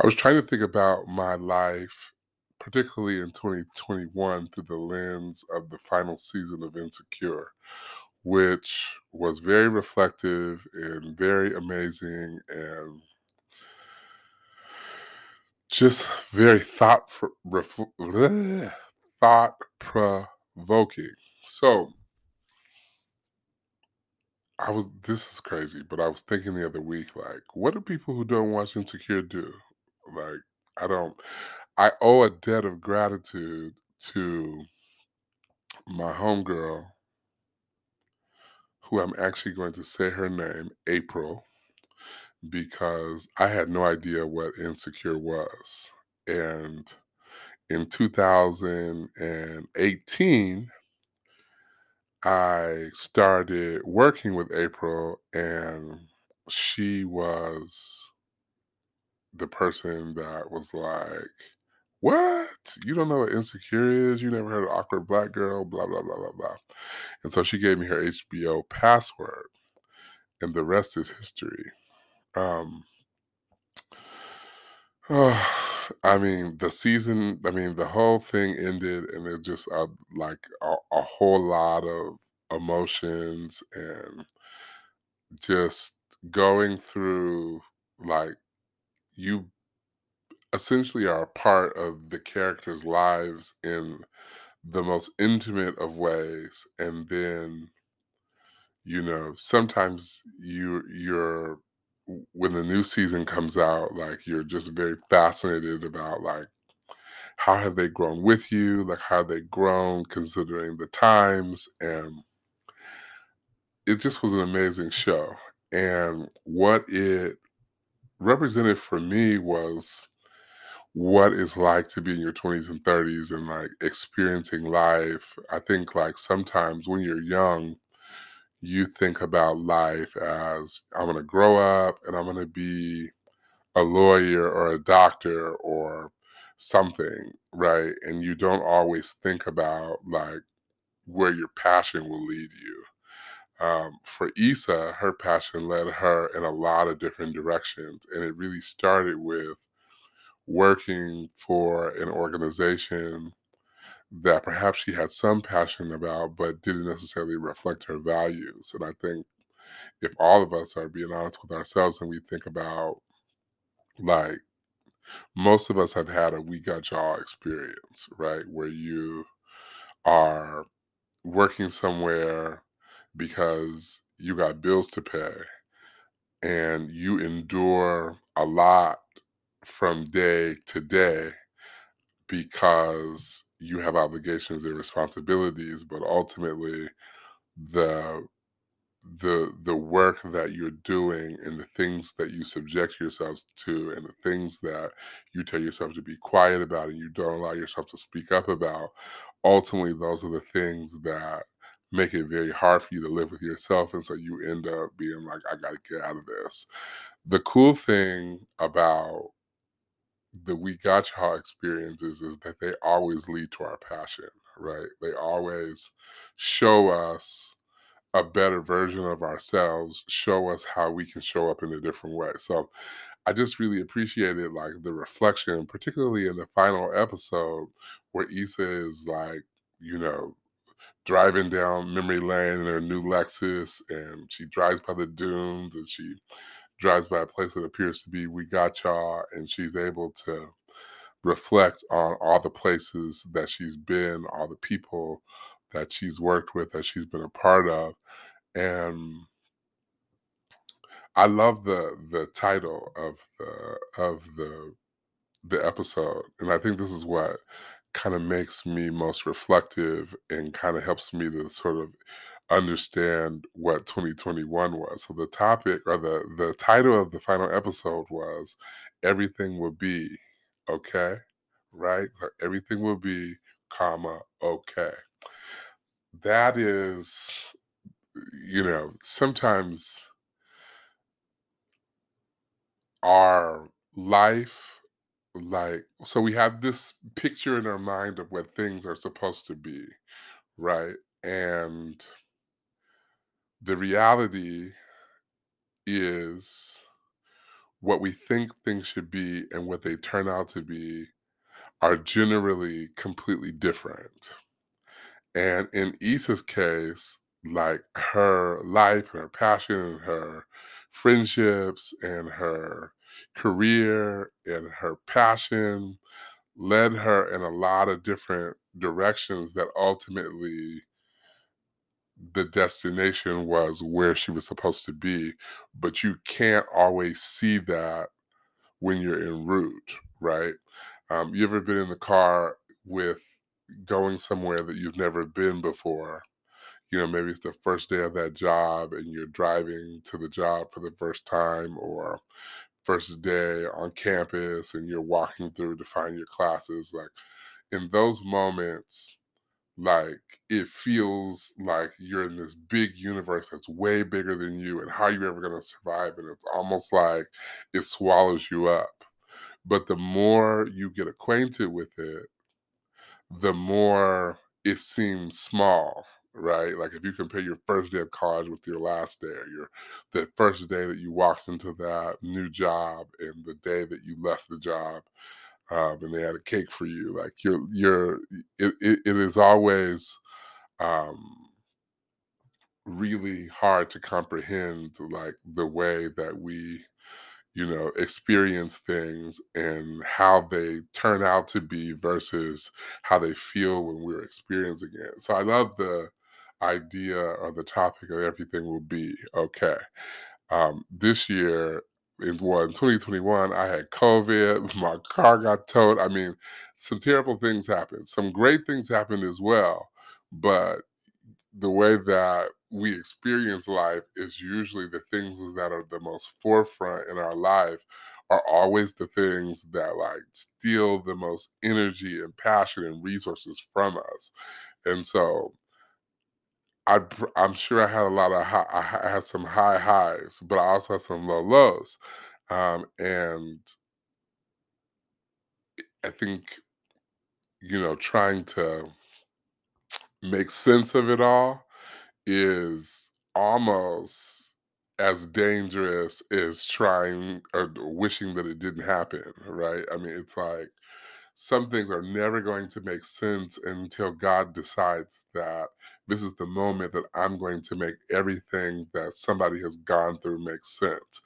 I was trying to think about my life, particularly in 2021, through the lens of the final season of Insecure, which was very reflective and very amazing and just very thought-provoking. So this is crazy, but I was thinking the other week, like, what do people who don't watch Insecure do? Like, I owe a debt of gratitude to my homegirl, who I'm actually going to say her name, April, because I had no idea what Insecure was. And in 2018, I started working with April, and she was the person that was like, what? You don't know what Insecure is? You never heard of Awkward Black Girl? Blah, blah, blah, blah, blah. And so she gave me her HBO password, and the rest is history. The whole thing ended, and it just a whole lot of emotions, and just going through, like, you essentially are a part of the characters' lives in the most intimate of ways, and then, sometimes you're when the new season comes out, like, you're just very fascinated about, like, how have they grown with you? Like, how have they grown considering the times? And it just was an amazing show. And what it represented for me was what it's like to be in your 20s and 30s and, like, experiencing life. I think, like, sometimes when you're young, you think about life as, I'm going to grow up and I'm going to be a lawyer or a doctor or something, right? And you don't always think about, like, where your passion will lead you. For Issa, her passion led her in a lot of different directions. And it really started with working for an organization that perhaps she had some passion about, but didn't necessarily reflect her values. And I think if all of us are being honest with ourselves and we think about, like, most of us have had a We Got Y'all experience, right? Where you are working somewhere because you got bills to pay, and you endure a lot from day to day because you have obligations and responsibilities, but ultimately the work that you're doing and the things that you subject yourselves to and the things that you tell yourself to be quiet about and you don't allow yourself to speak up about, ultimately those are the things that make it very hard for you to live with yourself. And so you end up being like, I gotta get out of this. The cool thing about the We Got Y'all experiences is that they always lead to our passion, right? They always show us a better version of ourselves, show us how we can show up in a different way. So I just really appreciated, like, the reflection, particularly in the final episode where Issa is, like, driving down memory lane in her new Lexus, and she drives by the dunes, and she drives by a place that appears to be We Got Y'all, and she's able to reflect on all the places that she's been, all the people that she's worked with, that she's been a part of. And I love the title of the episode. And I think this is what kind of makes me most reflective and kind of helps me to sort of understand what 2021 was. So the topic, or the title of the final episode was, everything will be okay, right? Or everything will be, okay. That is, sometimes our life, like, so we have this picture in our mind of what things are supposed to be, right? And the reality is what we think things should be and what they turn out to be are generally completely different. And in Issa's case, like her life and her passion and her friendships and her career and her passion led her in a lot of different directions that ultimately the destination was where she was supposed to be. But you can't always see that when you're en route, right? You ever been in the car with going somewhere that you've never been before? You know, maybe it's the first day of that job and you're driving to the job for the first time, or first day on campus and you're walking through to find your classes. Like, in those moments, like, it feels like you're in this big universe that's way bigger than you, and how are you ever going to survive? And it's almost like it swallows you up. But the more you get acquainted with it, the more it seems small, right? Like, if you compare your first day of college with your last day, the first day that you walked into that new job and the day that you left the job, and they had a cake for you, like, it is always really hard to comprehend, like, the way that we, you know, experience things and how they turn out to be versus how they feel when we're experiencing it. So I love the idea or the topic of everything will be okay. This year, in 2021, I had COVID, my car got towed. I mean, some terrible things happened. Some great things happened as well. But the way that we experience life is usually the things that are the most forefront in our life are always the things that, like, steal the most energy and passion and resources from us. And so I'm sure I had a lot of I had some high highs, but I also had some low lows. And I think, you know, trying to make sense of it all is almost as dangerous as trying or wishing that it didn't happen, right? I mean, it's like some things are never going to make sense until God decides that this is the moment that I'm going to make everything that somebody has gone through make sense.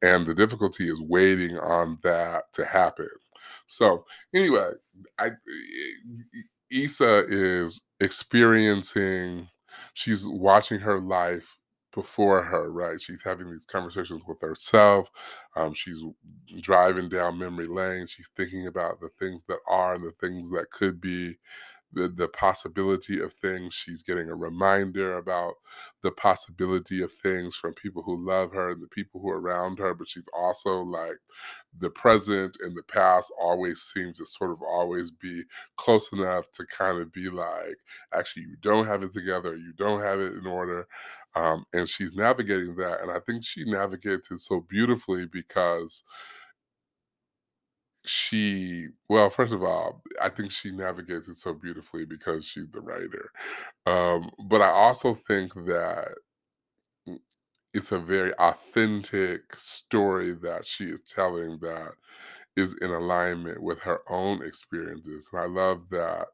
And the difficulty is waiting on that to happen. So anyway, Issa is experiencing, she's watching her life before her, right? She's having these conversations with herself. She's driving down memory lane. She's thinking about the things that are and the things that could be, the possibility of things. She's getting a reminder about the possibility of things from people who love her and the people who are around her. But she's also, like, the present and the past always seems to sort of always be close enough to kind of be like, actually, you don't have it together. You don't have it in order. And she's navigating that. And I think she navigates it so beautifully because I think she navigates it so beautifully because she's the writer. But I also think that it's a very authentic story that she is telling that is in alignment with her own experiences. And I love that,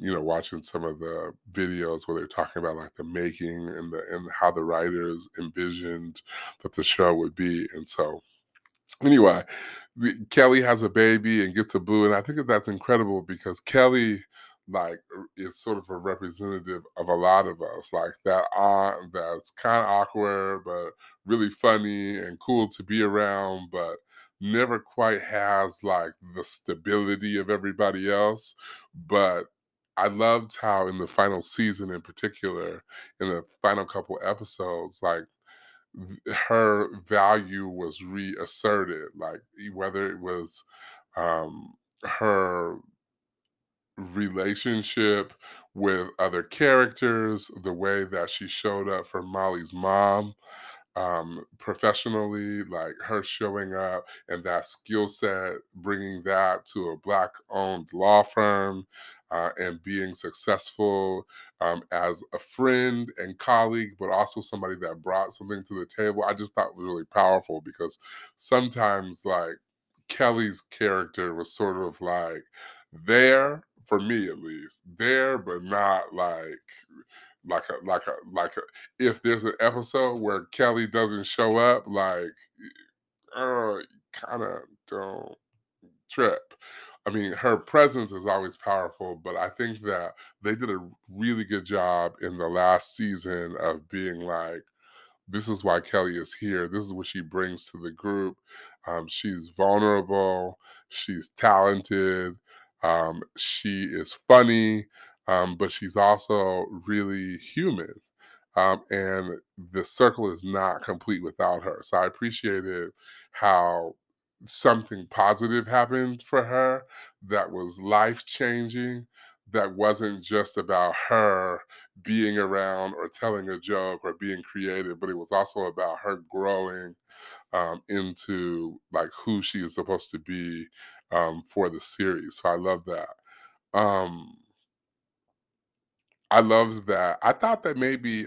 you know, watching some of the videos where they're talking about, like, the making and how the writers envisioned that the show would be. And so, anyway, Kelly has a baby and gets a boo, and I think that's incredible because Kelly, like, is sort of a representative of a lot of us, like that aunt that's kind of awkward but really funny and cool to be around, but never quite has, like, the stability of everybody else. But I loved how in the final season in particular, in the final couple episodes, like, her value was reasserted, like, whether it was her relationship with other characters, the way that she showed up for Molly's mom, professionally, like her showing up and that skill set, bringing that to a Black owned law firm, and being successful as a friend and colleague, but also somebody that brought something to the table, I just thought was really powerful, because sometimes like Kelly's character was sort of like there, for me at least, there, but not like a, if there's an episode where Kelly doesn't show up, like, kind of don't trip. I mean, her presence is always powerful, but I think that they did a really good job in the last season of being like, this is why Kelly is here. This is what she brings to the group. She's vulnerable. She's talented. She is funny. But she's also really human. And the circle is not complete without her. So I appreciated how something positive happened for her that was life-changing, that wasn't just about her being around or telling a joke or being creative, but it was also about her growing into like who she is supposed to be for the series. So I love that. I loved that. I thought that maybe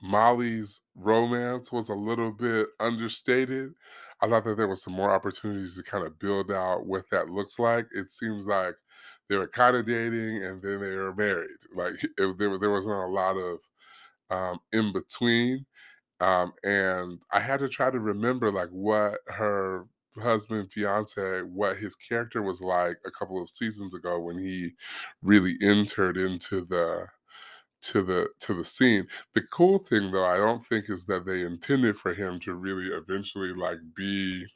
Molly's romance was a little bit understated. I thought that there were some more opportunities to kind of build out what that looks like. It seems like they were kind of dating and then they were married. Like there wasn't a lot of in between. And I had to try to remember like what her husband, fiance, what his character was like a couple of seasons ago when he really entered into the scene. The cool thing though, I don't think, is that they intended for him to really eventually like be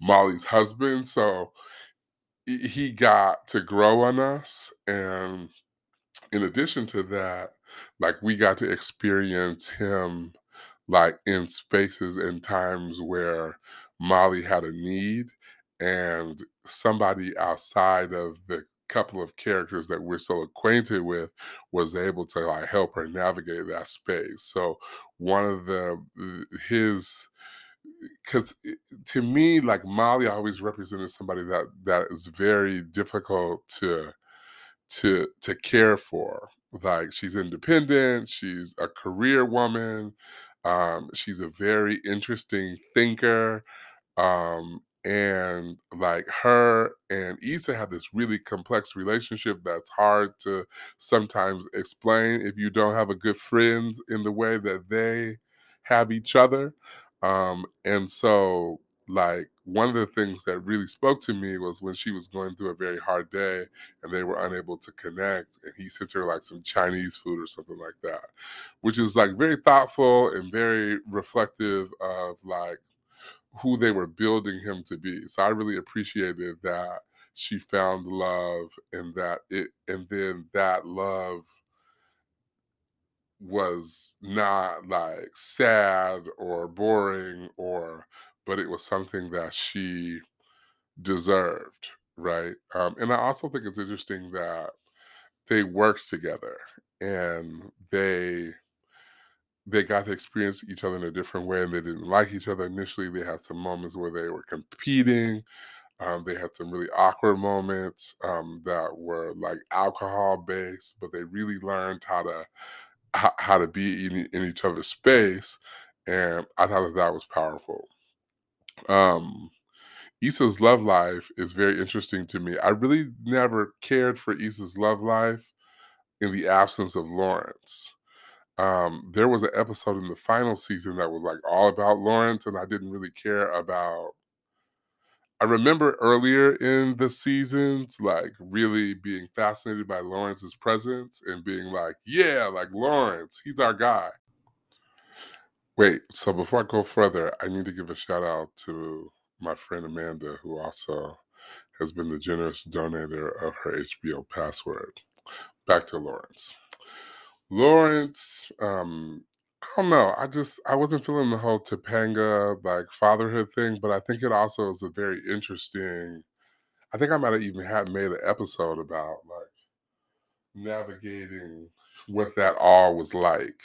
Molly's husband. So he got to grow on us, and in addition to that, like we got to experience him like in spaces and times where Molly had a need, and somebody outside of the couple of characters that we're so acquainted with was able to like help her navigate that space. So one of because to me, like Molly always represented somebody that is very difficult to care for. Like she's independent, she's a career woman, she's a very interesting thinker. And like her and Issa have this really complex relationship that's hard to sometimes explain if you don't have a good friend in the way that they have each other. And so like one of the things that really spoke to me was when she was going through a very hard day and they were unable to connect, and he sent her like some Chinese food or something like that, which is like very thoughtful and very reflective of like who they were building him to be. So I really appreciated that she found love, and then that love was not like sad or boring but it was something that she deserved, right? And I also think it's interesting that they worked together and they got to experience each other in a different way, and they didn't like each other initially. They had some moments where they were competing. They had some really awkward moments that were like alcohol-based, but they really learned how to be in each other's space, and I thought that was powerful. Issa's love life is very interesting to me. I really never cared for Issa's love life in the absence of Lawrence. There was an episode in the final season that was like all about Lawrence, and I didn't really care about. I remember earlier in the seasons, like really being fascinated by Lawrence's presence and being like, yeah, like Lawrence, he's our guy. Wait, so before I go further, I need to give a shout out to my friend Amanda, who also has been the generous donator of her HBO password. Back to Lawrence. Lawrence, I don't know. I wasn't feeling the whole Topanga like fatherhood thing, but I think it also is a very interesting. I think I might have even made an episode about like navigating what that all was like,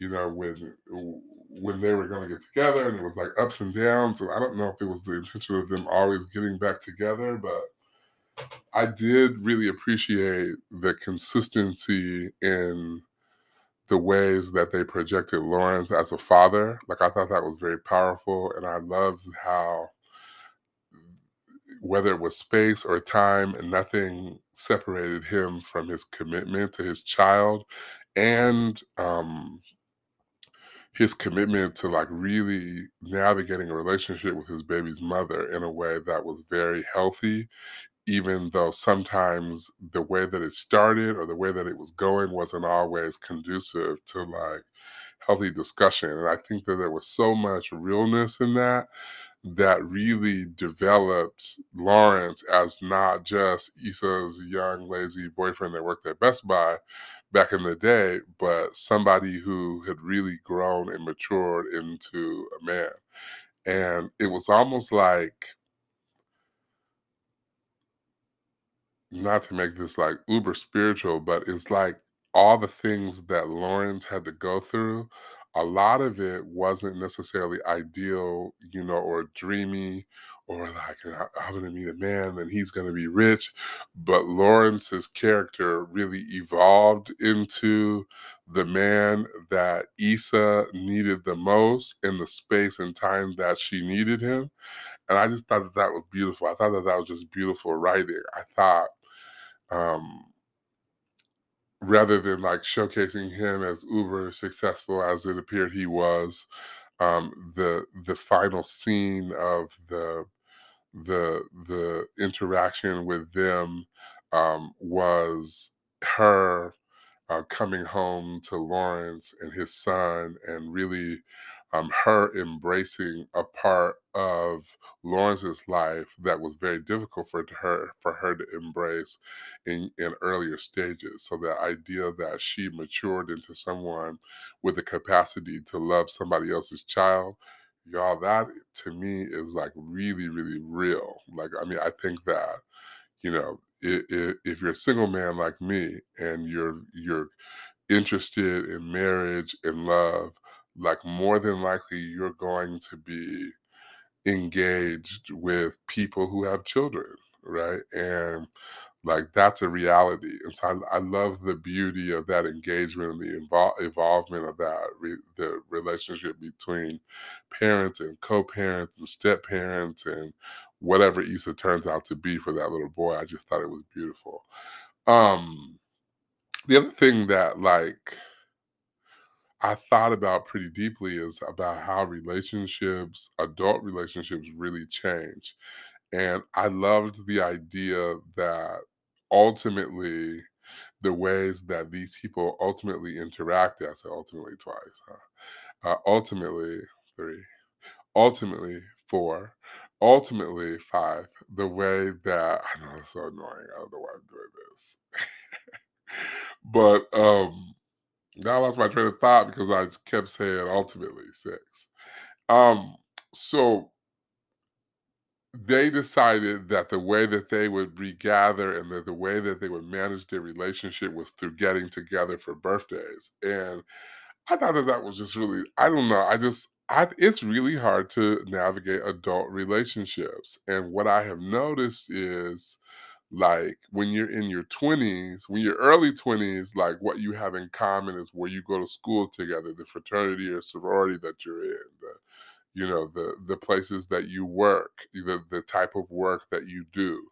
you know, when they were going to get together, and it was like ups and downs. And I don't know if it was the intention of them always getting back together, but I did really appreciate the consistency in the ways that they projected Lawrence as a father. Like, I thought that was very powerful, and I loved how, whether it was space or time, and nothing separated him from his commitment to his child and his commitment to, like, really navigating a relationship with his baby's mother in a way that was very healthy, even though sometimes the way that it started or the way that it was going wasn't always conducive to, like, healthy discussion. And I think that there was so much realness in that that really developed Lawrence as not just Issa's young, lazy boyfriend that worked at Best Buy back in the day, but somebody who had really grown and matured into a man. And it was almost like, not to make this like uber spiritual, but it's like all the things that Lawrence had to go through, a lot of it wasn't necessarily ideal, you know, or dreamy, or like, I'm going to meet a man and he's going to be rich. But Lawrence's character really evolved into the man that Issa needed the most in the space and time that she needed him. And I just thought that that was beautiful. I thought that that was just beautiful writing. I thought, rather than like showcasing him as uber successful as it appeared he was, the final scene of the interaction with them was her coming home to Lawrence and his son, and really her embracing a part of Lawrence's life that was very difficult for her to embrace in earlier stages. So the idea that she matured into someone with the capacity to love somebody else's child, y'all, that to me is like really, really real. Like, I mean, I think that, you know, if you're a single man like me and you're interested in marriage and love, like, more than likely you're going to be engaged with people who have children, right? And like, that's a reality. And so I love the beauty of that engagement and the involvement of that, the relationship between parents and co-parents and step-parents and whatever Issa turns out to be for that little boy. I just thought it was beautiful. The other thing that, like, I thought about pretty deeply is about how relationships, adult relationships, really change. And I loved the idea that ultimately the ways that these people ultimately interact, I said ultimately twice, ultimately three, ultimately four, ultimately five, the way that, I know it's so annoying, I don't know why I'm doing this, but, now I lost my train of thought because I just kept saying ultimately six. So they decided that the way that they would regather and that the way that they would manage their relationship was through getting together for birthdays. And I thought that that was just really, I don't know, it's really hard to navigate adult relationships. And what I have noticed is, like, when you're in your 20s, when you're early 20s, like, what you have in common is where you go to school together, the fraternity or sorority that you're in, the places that you work, the type of work that you do.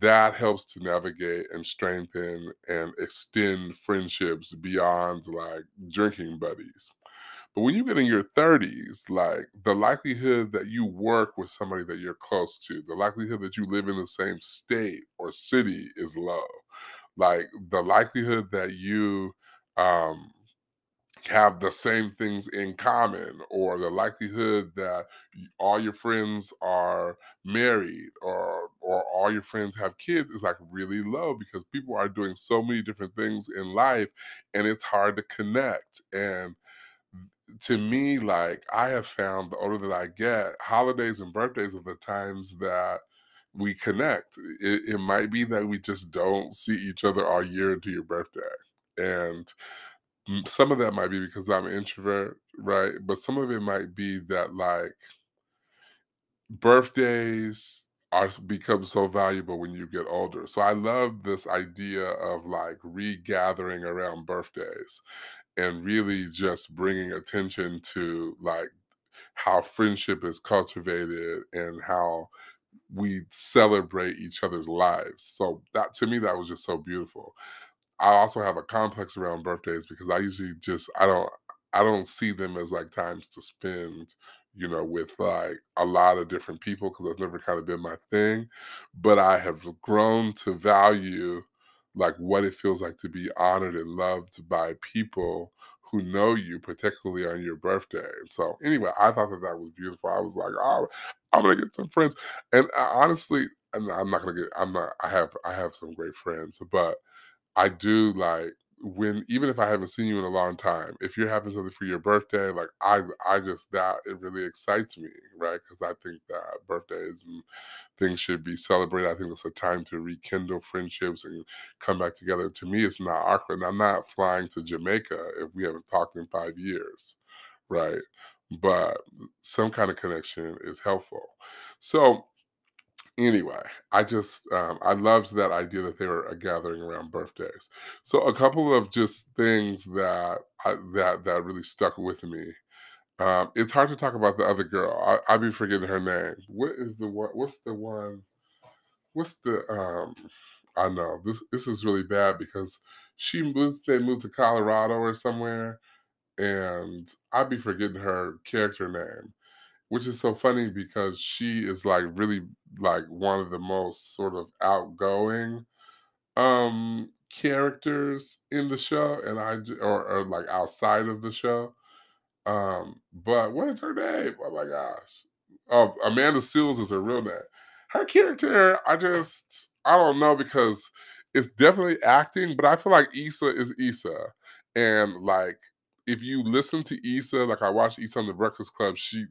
That helps to navigate and strengthen and extend friendships beyond, like, drinking buddies. But when you get in your 30s, like, the likelihood that you work with somebody that you're close to, the likelihood that you live in the same state or city is low. Like, the likelihood that you have the same things in common, or the likelihood that all your friends are married or all your friends have kids is, like, really low, because people are doing so many different things in life and it's hard to connect. And to me, like, I have found the older that I get, holidays and birthdays are the times that we connect. It might be that we just don't see each other all year until your birthday. And Some of that might be because I'm an introvert, right? But some of it might be that like birthdays are become so valuable when you get older. So I love this idea of like regathering around birthdays and really just bringing attention to like how friendship is cultivated and how we celebrate each other's lives. So that to me, that was just so beautiful. I also have a complex around birthdays because I usually just I don't see them as like times to spend, with like a lot of different people because that's never kind of been my thing. But I have grown to value like what it feels like to be honored and loved by people who know you, particularly on your birthday. And so anyway, I thought that was beautiful. I was like, oh, I'm gonna get some friends, and honestly, and I'm not gonna get. I'm not. I have some great friends, but I do like when even if I haven't seen you in a long time, if you're having something for your birthday, like I just that it really excites me, right? Because I think that birthdays and things should be celebrated. I think it's a time to rekindle friendships and come back together. To me, it's not awkward. And I'm not flying to Jamaica if we haven't talked in 5 years, right? But some kind of connection is helpful. So anyway, I just I loved that idea that they were gathering around birthdays. So a couple of just things that that really stuck with me. It's hard to talk about the other girl. I be forgetting her name. What is the one? What's the one? What's the I know this is really bad because she moved. They moved to Colorado or somewhere, and I be forgetting her character name, which is so funny because she is like really like one of the most sort of outgoing characters in the show and or like outside of the show. But what is her name? Oh my gosh. Oh, Amanda Seals is her real name. Her character, I don't know because it's definitely acting, but I feel like Issa is Issa. And like if you listen to Issa, like I watched Issa on The Breakfast Club, she's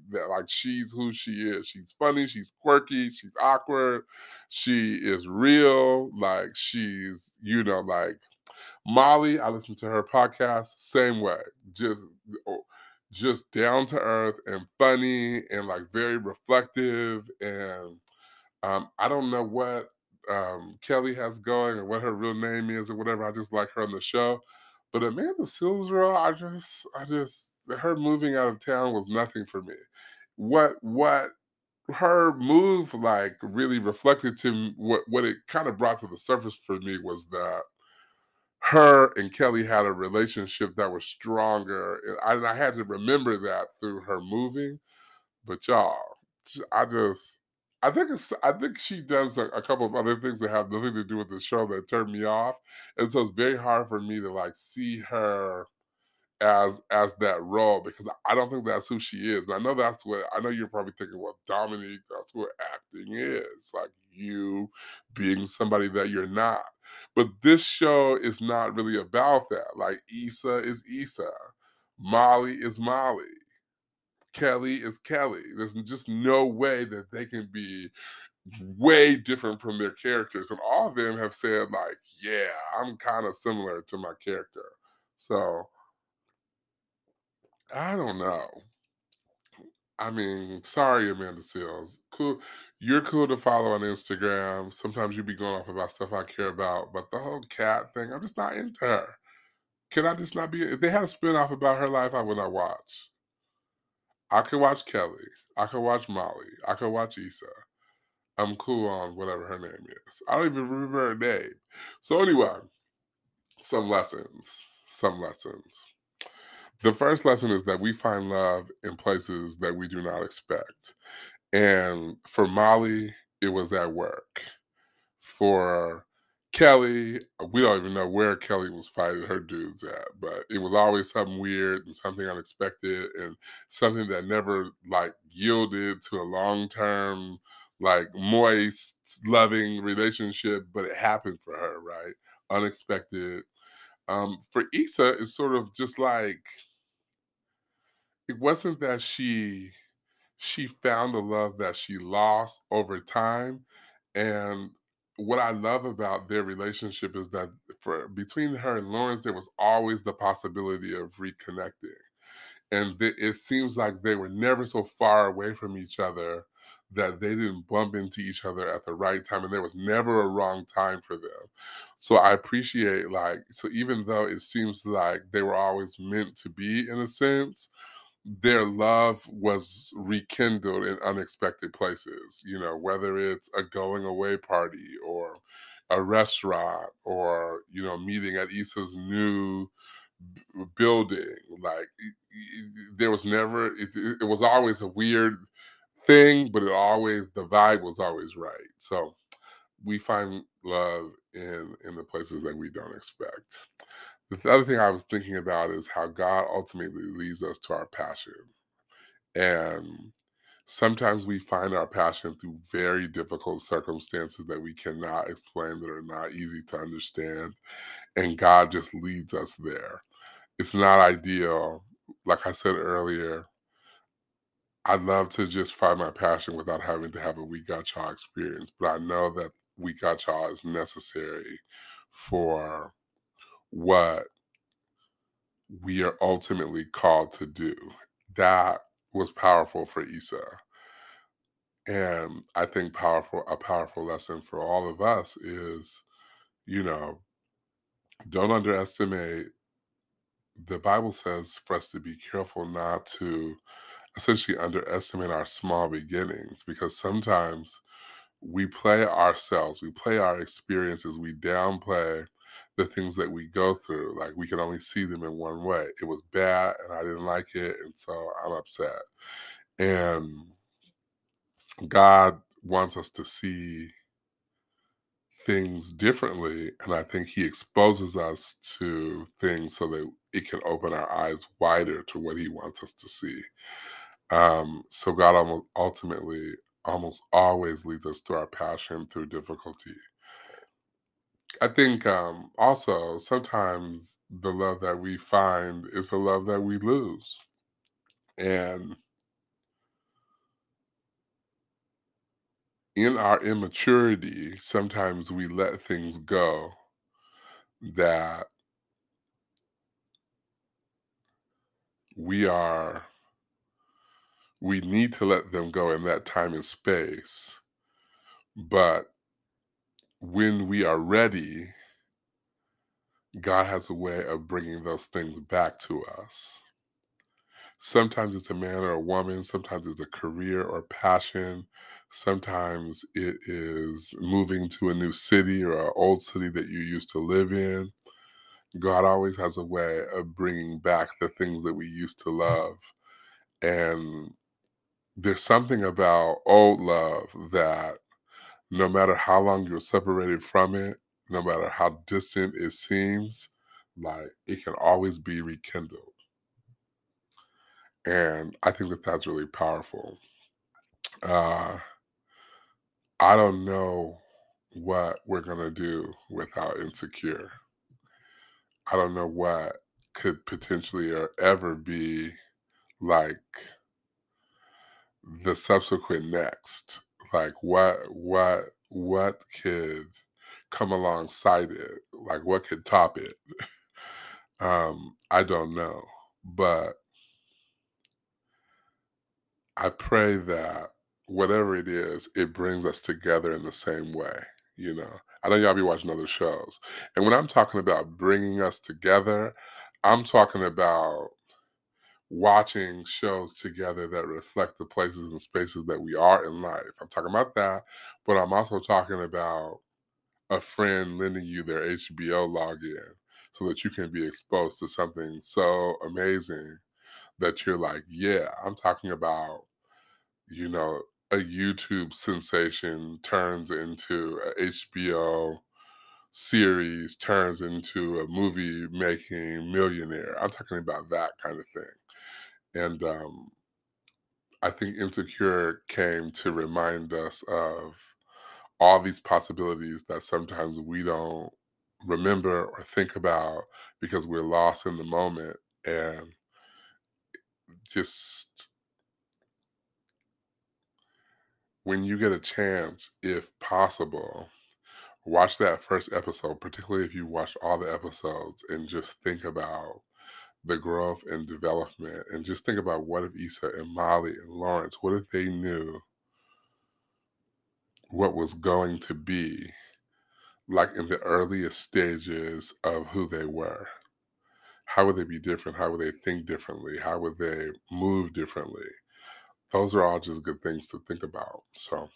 who she is. She's funny, she's quirky, she's awkward, she is real, like she's, like Molly, I listen to her podcast, same way. Just down to earth and funny and like very reflective and I don't know what Kelly has going or what her real name is or whatever. I just like her on the show. But Amanda Seals, her moving out of town was nothing for me. What her move like really reflected to me, what it kind of brought to the surface for me was that her and Kelly had a relationship that was stronger. And I had to remember that through her moving. But y'all, I think she does a couple of other things that have nothing to do with the show that turned me off, and so it's very hard for me to like see her as that role because I don't think that's who she is. And I know you're probably thinking, well, Dominique, that's what acting is, like you being somebody that you're not. But this show is not really about that. Like Issa is Issa, Molly is Molly. Kelly is Kelly. There's just no way that they can be way different from their characters. And all of them have said, like, yeah, I'm kind of similar to my character. So, I don't know. I mean, sorry, Amanda Seals. Cool. You're cool to follow on Instagram. Sometimes you be going off about stuff I care about. But the whole cat thing, I'm just not into her. Can I just not be? If they had a spinoff about her life, I would not watch. I could watch Kelly. I could watch Molly. I could watch Issa. I'm cool on whatever her name is. I don't even remember her name. So anyway, some lessons. The first lesson is that we find love in places that we do not expect. And for Molly, it was at work. For Kelly, we don't even know where Kelly was fighting her dudes at, but it was always something weird and something unexpected and something that never like yielded to a long-term, like moist, loving relationship, but it happened for her, right? Unexpected. For Issa, it's sort of just like, it wasn't that she found a love that she lost over time. And what I love about their relationship is that for between her and Lawrence, there was always the possibility of reconnecting. And it seems like they were never so far away from each other that they didn't bump into each other at the right time, and there was never a wrong time for them. So I appreciate, so even though it seems like they were always meant to be in a sense, their love was rekindled in unexpected places, whether it's a going away party or a restaurant or, meeting at Issa's new building. It was always a weird thing, but the vibe was always right. So we find love in the places that we don't expect. The other thing I was thinking about is how God ultimately leads us to our passion. And sometimes we find our passion through very difficult circumstances that we cannot explain, that are not easy to understand. And God just leads us there. It's not ideal. Like I said earlier, I'd love to just find my passion without having to have a We Got Y'all experience. But I know that We Got Y'all is necessary for what we are ultimately called to do. That was powerful for Issa. And I think a powerful lesson for all of us is, don't underestimate. The Bible says for us to be careful not to essentially underestimate our small beginnings, because sometimes we play ourselves, we play our experiences, we downplay the things that we go through. We can only see them in one way. It was bad and I didn't like it, and so I'm upset. And God wants us to see things differently, and I think he exposes us to things so that it can open our eyes wider to what he wants us to see. So God almost always leads us to our passion through difficulty. I think also sometimes the love that we find is a love that we lose. And in our immaturity, sometimes we let things go that we need to let them go in that time and space. But when we are ready, God has a way of bringing those things back to us. Sometimes it's a man or a woman. Sometimes it's a career or passion. Sometimes it is moving to a new city or an old city that you used to live in. God always has a way of bringing back the things that we used to love. And there's something about old love that no matter how long you're separated from it, no matter how distant it seems, it can always be rekindled. And I think that that's really powerful. I don't know what we're going to do without Insecure. I don't know what could potentially or ever be the subsequent next. What could come alongside it? What could top it? I don't know. But I pray that whatever it is, it brings us together in the same way. I know y'all be watching other shows. And when I'm talking about bringing us together, I'm talking about watching shows together that reflect the places and spaces that we are in life. I'm talking about that, but I'm also talking about a friend lending you their HBO login so that you can be exposed to something so amazing that you're like, yeah. I'm talking about, a YouTube sensation turns into an HBO series, turns into a movie-making millionaire. I'm talking about that kind of thing. And I think Insecure came to remind us of all these possibilities that sometimes we don't remember or think about because we're lost in the moment. And just when you get a chance, if possible, Watch that first episode, particularly if you watch all the episodes, and just think about the growth and development, and just think about what if Issa and Molly and Lawrence, what if they knew what was going to be like in the earliest stages of who they were? How would they be different? How would they think differently? How would they move differently? Those are all just good things to think about. So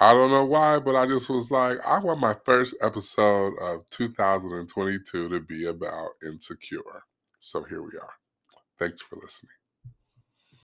I don't know why, but I just was like, I want my first episode of 2022 to be about Insecure. So here we are. Thanks for listening.